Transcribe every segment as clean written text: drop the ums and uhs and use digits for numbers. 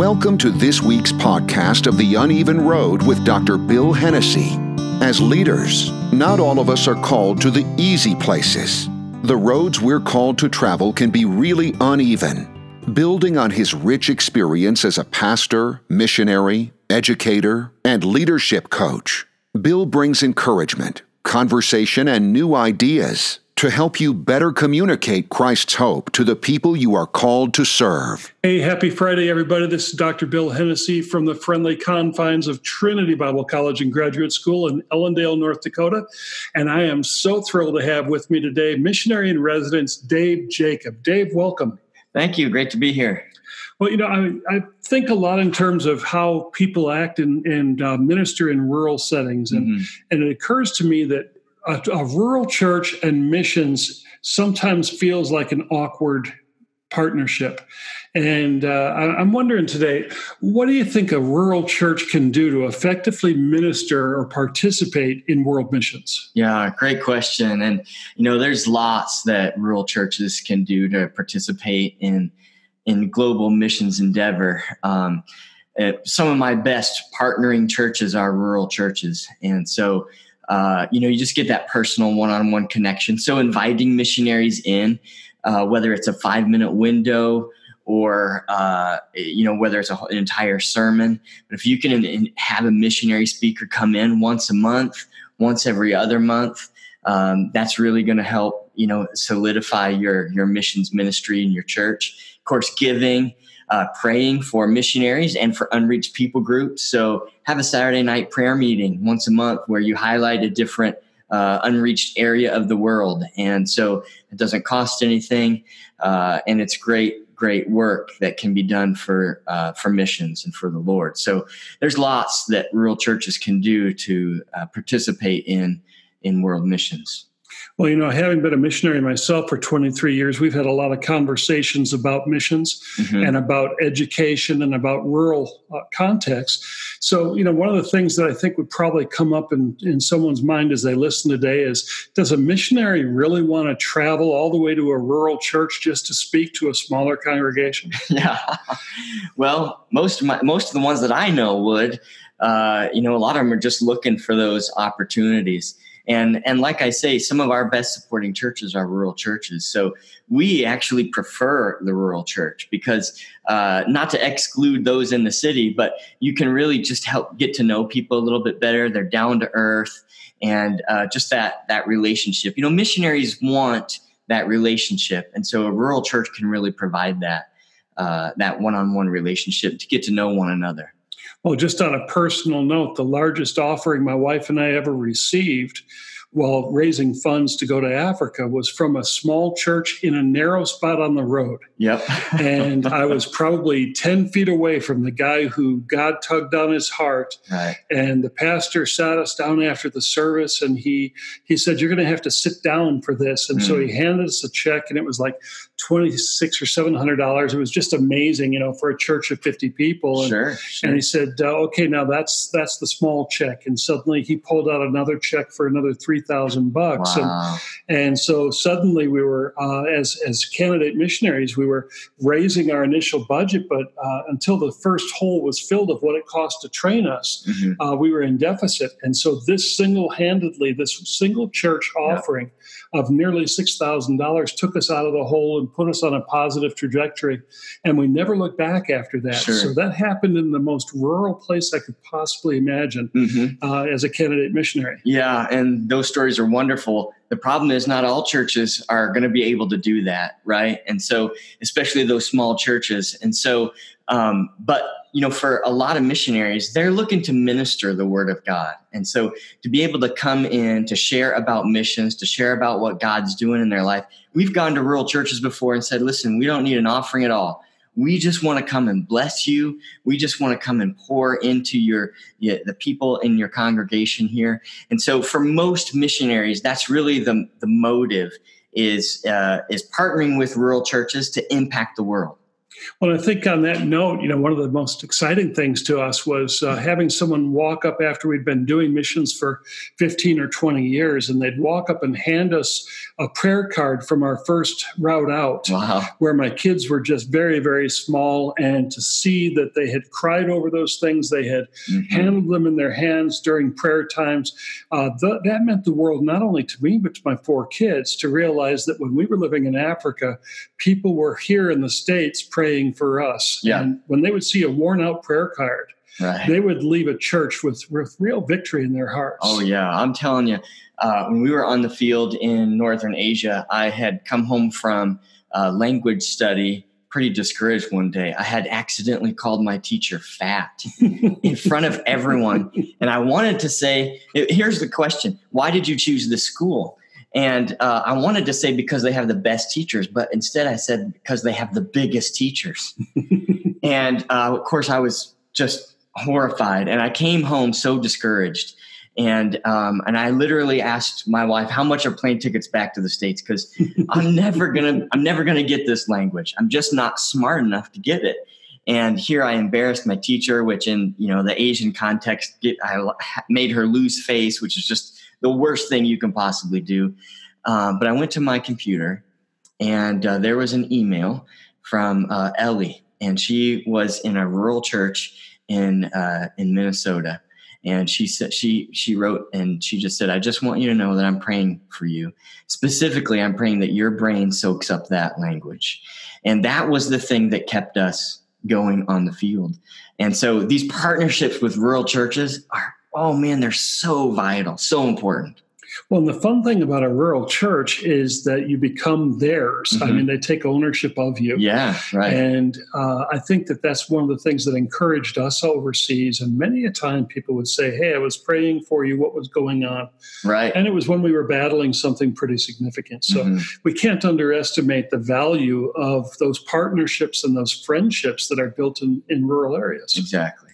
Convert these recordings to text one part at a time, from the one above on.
Welcome to this week's podcast of The Uneven Road with Dr. Bill Hennessy. As leaders, not all of us are called to the easy places. The roads we're called to travel can be really uneven. Building on his rich experience as a pastor, missionary, educator, and leadership coach, Bill brings encouragement, conversation, and new ideas to help you better communicate Christ's hope to the people you are called to serve. Hey, happy Friday, everybody. This is Dr. Bill Hennessy from the friendly confines of Trinity Bible College and Graduate School in Ellendale, North Dakota. And I am so thrilled to have with me today missionary in residence Dave Jacob. Dave, welcome. Thank you. Great to be here. Well, you know, I think a lot in terms of how people act and minister in rural settings. And, and it occurs to me that a rural church and missions sometimes feels like an awkward partnership. And I'm wondering today, what do you think a rural church can do to effectively minister or participate in world missions? Yeah, great question. And, you know, there's lots that rural churches can do to participate in global missions endeavor. Some of my best partnering churches are rural churches. And so, you just get that personal one-on-one connection. So inviting missionaries in, whether it's a 5-minute window or, whether it's an entire sermon. But if you can have a missionary speaker come in once a month, once every other month, that's really going to help, solidify your missions ministry in your church. Of course, giving, praying for missionaries and for unreached people groups. So have a Saturday night prayer meeting once a month where you highlight a different unreached area of the world. And so it doesn't cost anything. And it's great work that can be done for missions and for the Lord. So there's lots that rural churches can do to participate in world missions. Well, having been a missionary myself for 23 years, we've had a lot of conversations about missions and about education and about rural contexts. So, one of the things that I think would probably come up in someone's mind as they listen today is, does a missionary really want to travel all the way to a rural church just to speak to a smaller congregation? Yeah. Well, most of the ones that I know would. A lot of them are just looking for those opportunities. And like I say, some of our best supporting churches are rural churches. So we actually prefer the rural church because not to exclude those in the city, but you can really just help get to know people a little bit better. They're down to earth and just that relationship. Missionaries want that relationship. And so a rural church can really provide that one-on-one relationship to get to know one another. Well, just on a personal note, the largest offering my wife and I ever received while raising funds to go to Africa was from a small church in a narrow spot on the road. Yep. And I was probably 10 feet away from the guy who God tugged on his heart. Right. And the pastor sat us down after the service and he said, "You're going to have to sit down for this." And so he handed us a check and it was like $2,600 or $700. It was just amazing, for a church of 50 people. And, sure. And he said, "Okay, now that's the small check." And suddenly he pulled out another check for another $3,000. Wow. And so suddenly we were, as candidate missionaries, we were raising our initial budget, but until the first hole was filled of what it cost to train us, we were in deficit. And so this single church offering of nearly $6,000 took us out of the hole and put us on a positive trajectory. And we never looked back after that. Sure. So that happened in the most rural place I could possibly imagine as a candidate missionary. Yeah, and those stories are wonderful. The problem is not all churches are going to be able to do that, right? And so, especially those small churches. And so, for a lot of missionaries, they're looking to minister the word of God. And so to be able to come in, to share about missions, to share about what God's doing in their life. We've gone to rural churches before and said, "Listen, we don't need an offering at all. We just want to come and bless you. We just want to come and pour into the people in your congregation here." And so for most missionaries, that's really the motive is partnering with rural churches to impact the world. Well, I think on that note, one of the most exciting things to us was having someone walk up after we'd been doing missions for 15 or 20 years, and they'd walk up and hand us a prayer card from our first route out, wow, where my kids were just very, very small, and to see that they had cried over those things, they had handled them in their hands during prayer times, that meant the world not only to me, but to my four kids, to realize that when we were living in Africa, people were here in the States praying for us. Yeah. And when they would see a worn-out prayer card, right, they would leave a church with real victory in their hearts. Oh, yeah. I'm telling you, when we were on the field in Northern Asia, I had come home from language study pretty discouraged one day. I had accidentally called my teacher fat in front of everyone. And I wanted to say, here's the question, why did you choose this school? And I wanted to say because they have the best teachers, but instead I said because they have the biggest teachers. And of course, I was just horrified. And I came home so discouraged. And I literally asked my wife, how much are plane tickets back to the States? Because I'm never gonna get this language. I'm just not smart enough to get it. And here I embarrassed my teacher, which in the Asian context, I made her lose face, which is just the worst thing you can possibly do. But I went to my computer, and there was an email from Ellie, and she was in a rural church in Minnesota. And she said, she wrote, and she just said, I just want you to know that I'm praying for you. Specifically, I'm praying that your brain soaks up that language. And that was the thing that kept us going on the field. And so these partnerships with rural churches are, oh man, they're so vital, so important. Well, and the fun thing about a rural church is that you become theirs. I mean, they take ownership of you. Yeah, right. And I think that that's one of the things that encouraged us overseas. And many a time people would say, hey, I was praying for you. What was going on? Right. And it was when we were battling something pretty significant. So we can't underestimate the value of those partnerships and those friendships that are built in rural areas. Exactly.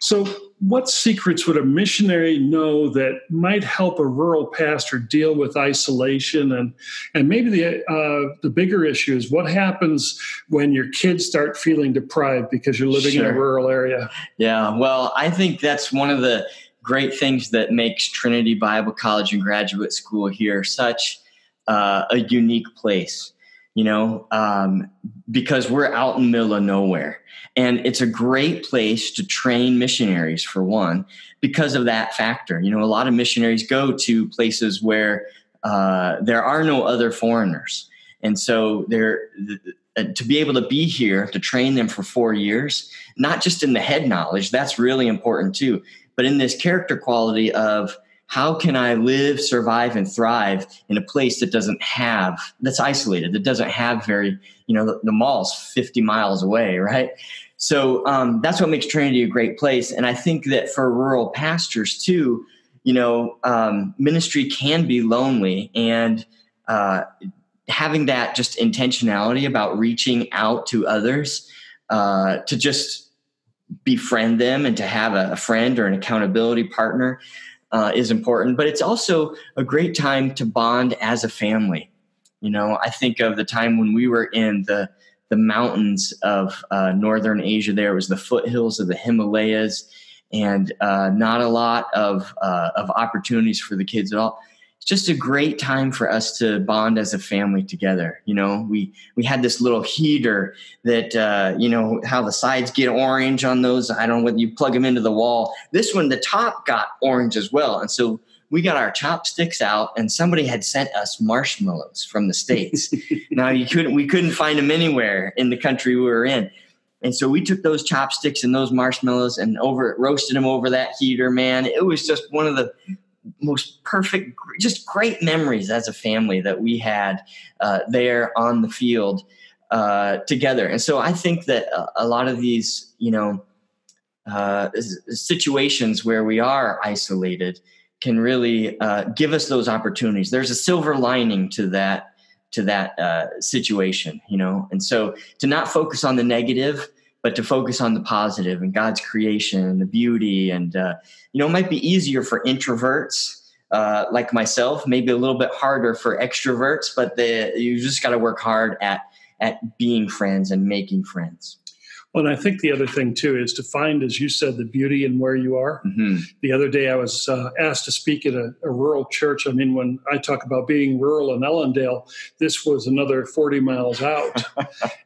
So what secrets would a missionary know that might help a rural pastor deal with isolation? And maybe the bigger issue is what happens when your kids start feeling deprived because you're living in a rural area? Yeah, well, I think that's one of the great things that makes Trinity Bible College and Graduate School here such a unique place. Because we're out in the middle of nowhere. And it's a great place to train missionaries, for one, because of that factor. A lot of missionaries go to places where there are no other foreigners. And so to be able to be here, to train them for 4 years, not just in the head knowledge, that's really important too, but in this character quality of, how can I live, survive, and thrive in a place that's isolated, that doesn't have the mall's 50 miles away, right? So that's what makes Trinity a great place. And I think that for rural pastors too, ministry can be lonely. And having that just intentionality about reaching out to others to just befriend them and to have a friend or an accountability partner is important, but it's also a great time to bond as a family. I think of the time when we were in the mountains of Northern Asia. There was the foothills of the Himalayas, and not a lot of opportunities for the kids at all. It's just a great time for us to bond as a family together. We had this little heater that, how the sides get orange on those. I don't know whether you plug them into the wall. This one, the top got orange as well. And so we got our chopsticks out, and somebody had sent us marshmallows from the States. Now we couldn't find them anywhere in the country we were in. And so we took those chopsticks and those marshmallows and roasted them over that heater, man. It was just one of the most perfect, just great memories as a family that we had there on the field together. And so I think that a lot of these, situations where we are isolated can really give us those opportunities. There's a silver lining to that situation, And so to not focus on the negative, but to focus on the positive and God's creation and the beauty. And, it might be easier for introverts like myself, maybe a little bit harder for extroverts, but you just got to work hard at at being friends and making friends. Well, and I think the other thing, too, is to find, as you said, the beauty in where you are. Mm-hmm. The other day I was asked to speak at a rural church. I mean, when I talk about being rural in Ellendale, this was another 40 miles out.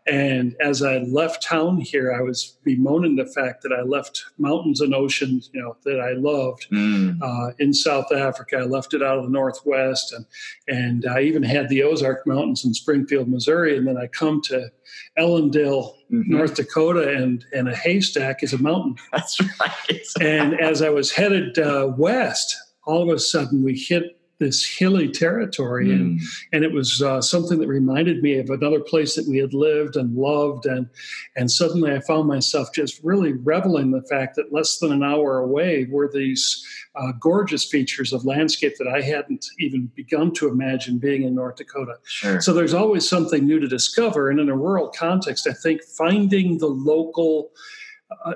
And as I left town here, I was bemoaning the fact that I left mountains and oceans, you know, that I loved in South Africa. I left it out of the Northwest. And I even had the Ozark Mountains in Springfield, Missouri. And then I come to Ellendale, mm-hmm. North Dakota, and a haystack is a mountain. That's right. And as I was headed west, all of a sudden we hit this hilly territory, and it was something that reminded me of another place that we had lived and loved, and suddenly I found myself just really reveling the fact that less than an hour away were these gorgeous features of landscape that I hadn't even begun to imagine being in North Dakota. Sure. So there's always something new to discover, and in a rural context, I think finding the local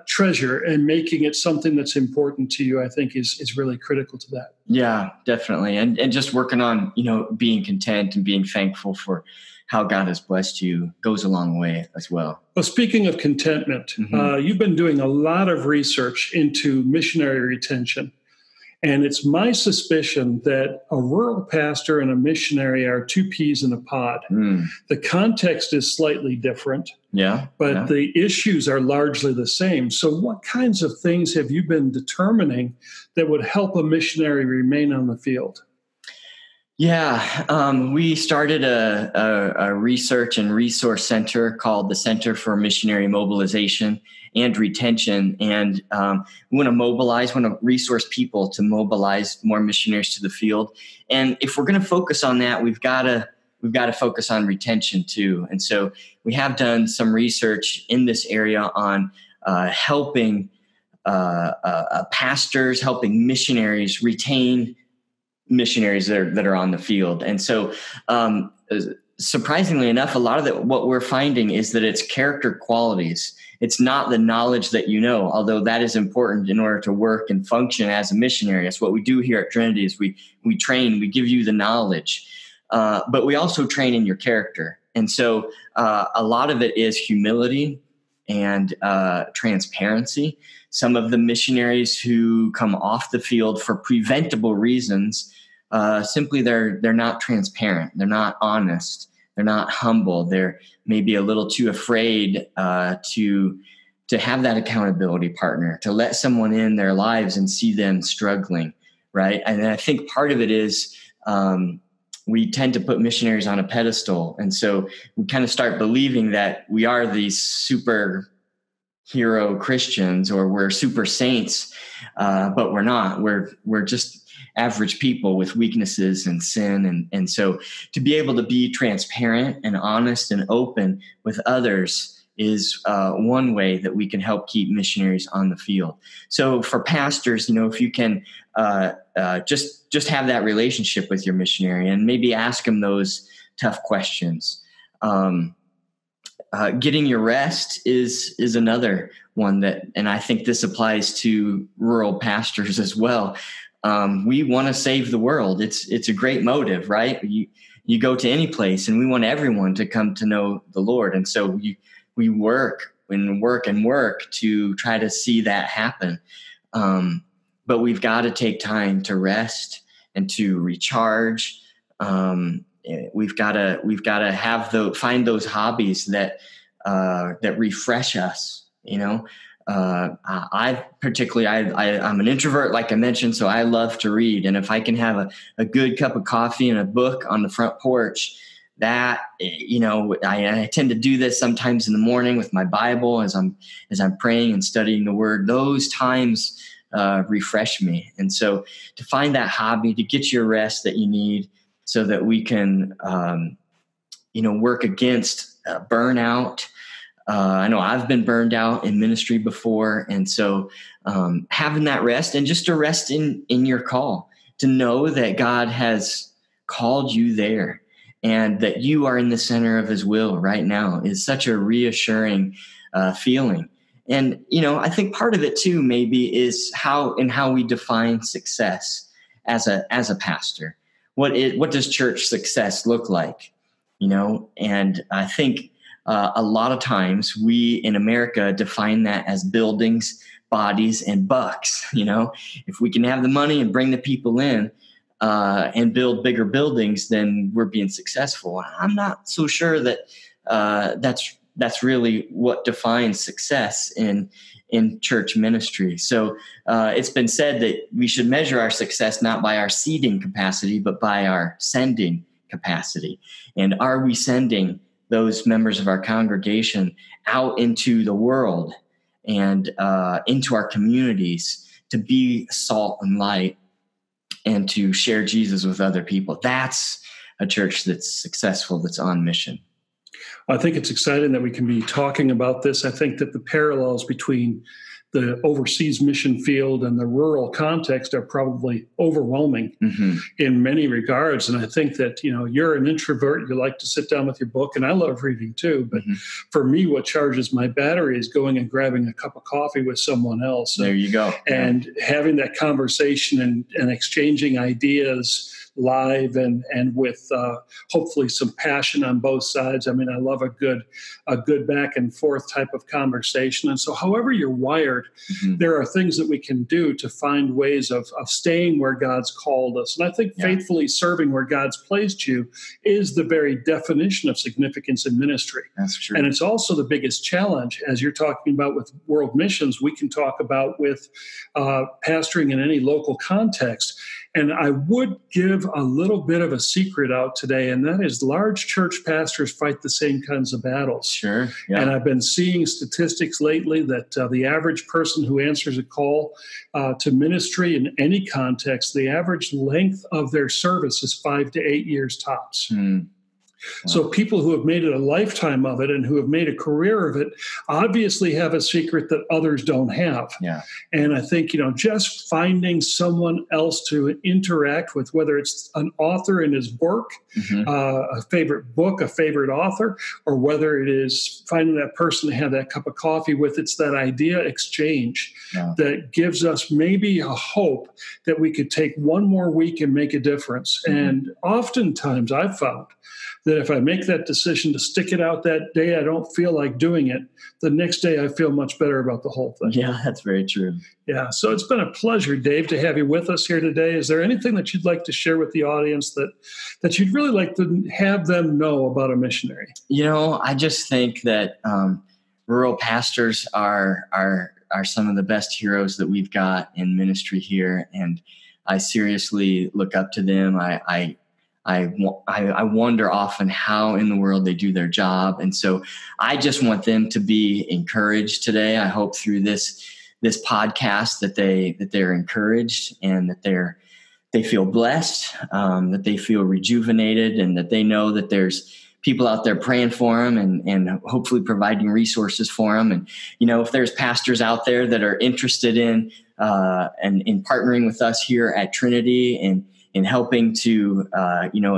treasure and making it something that's important to you, I think is really critical to that. Yeah, definitely. And just working on, you know, being content and being thankful for how God has blessed you goes a long way as well. Well, speaking of contentment, mm-hmm. You've been doing a lot of research into missionary retention. And it's my suspicion that a rural pastor and a missionary are two peas in a pod. Mm. The context is slightly different, but the issues are largely the same. So what kinds of things have you been determining that would help a missionary remain on the field? Yeah, we started a research and resource center called the Center for Missionary Mobilization and Retention. And we want to mobilize, want to resource people to mobilize more missionaries to the field. And if we're going to focus on that, we've got to focus on retention too. And so we have done some research in this area on helping pastors, helping missionaries retain missionaries that are on the field. And so surprisingly enough, a lot of what we're finding is that it's character qualities. It's not the knowledge that you know, although that is important in order to work and function as a missionary. That's what we do here at Trinity is we train, we give you the knowledge, but we also train in your character. And so a lot of it is humility and transparency. Some of the missionaries who come off the field for preventable reasons, simply they're not transparent, they're not honest, they're not humble, they're maybe a little too afraid to have that accountability partner, to let someone in their lives and see them struggling, right? And I think part of it is we tend to put missionaries on a pedestal, and so we kind of start believing that we are these superhero Christians or we're super saints, but we're not. We're just average people with weaknesses and sin, and so to be able to be transparent and honest and open with others is one way that we can help keep missionaries on the field. So for pastors, you know, if you can just have that relationship with your missionary and maybe ask them those tough questions. Getting your rest is another one that, and I think this applies to rural pastors as well. We want to save the world. It's a great motive, right? You go to any place and we want everyone to come to know the Lord. And so we work and work and work to try to see that happen. But we've got to take time to rest and to recharge. We've got to have find those hobbies that refresh us. You know, I'm an introvert, like I mentioned, so I love to read. And if I can have a good cup of coffee and a book on the front porch, that, you know, I tend to do this sometimes in the morning with my Bible as I'm praying and studying the Word. Those times refresh me. And so to find that hobby, to get your rest that you need, so that we can, work against burnout. I know I've been burned out in ministry before. And so having that rest and just to rest in your call, to know that God has called you there and that you are in the center of His will right now is such a reassuring feeling. And, you know, I think part of it too maybe is how we define success as a pastor. What does church success look like? You know, and I think a lot of times we in America define that as buildings, bodies, and bucks. You know, if we can have the money and bring the people in and build bigger buildings, then we're being successful. I'm not so sure that that's really what defines success in church ministry. So it's been said that we should measure our success not by our seeding capacity, but by our sending capacity. And are we sending those members of our congregation out into the world and into our communities to be salt and light and to share Jesus with other people? That's a church that's successful, that's on mission. I think it's exciting that we can be talking about this. I think that the parallels between the overseas mission field and the rural context are probably overwhelming in many regards. And I think that, you know, you're an introvert, you like to sit down with your book, and I love reading too. But for me, what charges my battery is going and grabbing a cup of coffee with someone else. There you go. And having that conversation and exchanging ideas live and with hopefully some passion on both sides. I mean, I love a good back and forth type of conversation. And so however you're wired, there are things that we can do to find ways of staying where God's called us. And I think faithfully serving where God's placed you is the very definition of significance in ministry. That's true. And it's also the biggest challenge, as you're talking about with world missions, we can talk about with pastoring in any local context. And I would give a little bit of a secret out today, and that is large church pastors fight the same kinds of battles. Sure. Yeah. And I've been seeing statistics lately that the average person who answers a call to ministry in any context, the average length of their service is 5 to 8 years tops. Wow. So people who have made it a lifetime of it and who have made a career of it obviously have a secret that others don't have. Yeah. And I think, you know, just finding someone else to interact with, whether it's an author in his work, a favorite book, a favorite author, or whether it is finding that person to have that cup of coffee with, it's that idea exchange that gives us maybe a hope that we could take one more week and make a difference. And oftentimes I've found that if I make that decision to stick it out that day, I don't feel like doing it. The next day, I feel much better about the whole thing. Yeah, that's very true. Yeah. So it's been a pleasure, Dave, to have you with us here today. Is there anything that you'd like to share with the audience that you'd really like to have them know about a missionary? You know, I just think that rural pastors are some of the best heroes that we've got in ministry here. And I seriously look up to them. I wonder often how in the world they do their job. And so I just want them to be encouraged today. I hope through this podcast that they're encouraged and that they feel blessed, that they feel rejuvenated, and that they know that there's people out there praying for them and hopefully providing resources for them. And, you know, if there's pastors out there that are interested in and in partnering with us here at Trinity and in helping to,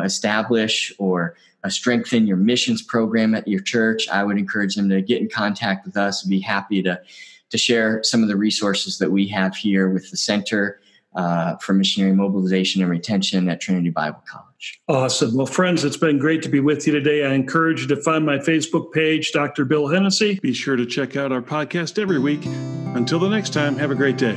establish or strengthen your missions program at your church, I would encourage them to get in contact with us. We'd be happy to share some of the resources that we have here with the Center for Missionary Mobilization and Retention at Trinity Bible College. Awesome. Well, friends, it's been great to be with you today. I encourage you to find my Facebook page, Dr. Bill Hennessy. Be sure to check out our podcast every week. Until the next time, have a great day.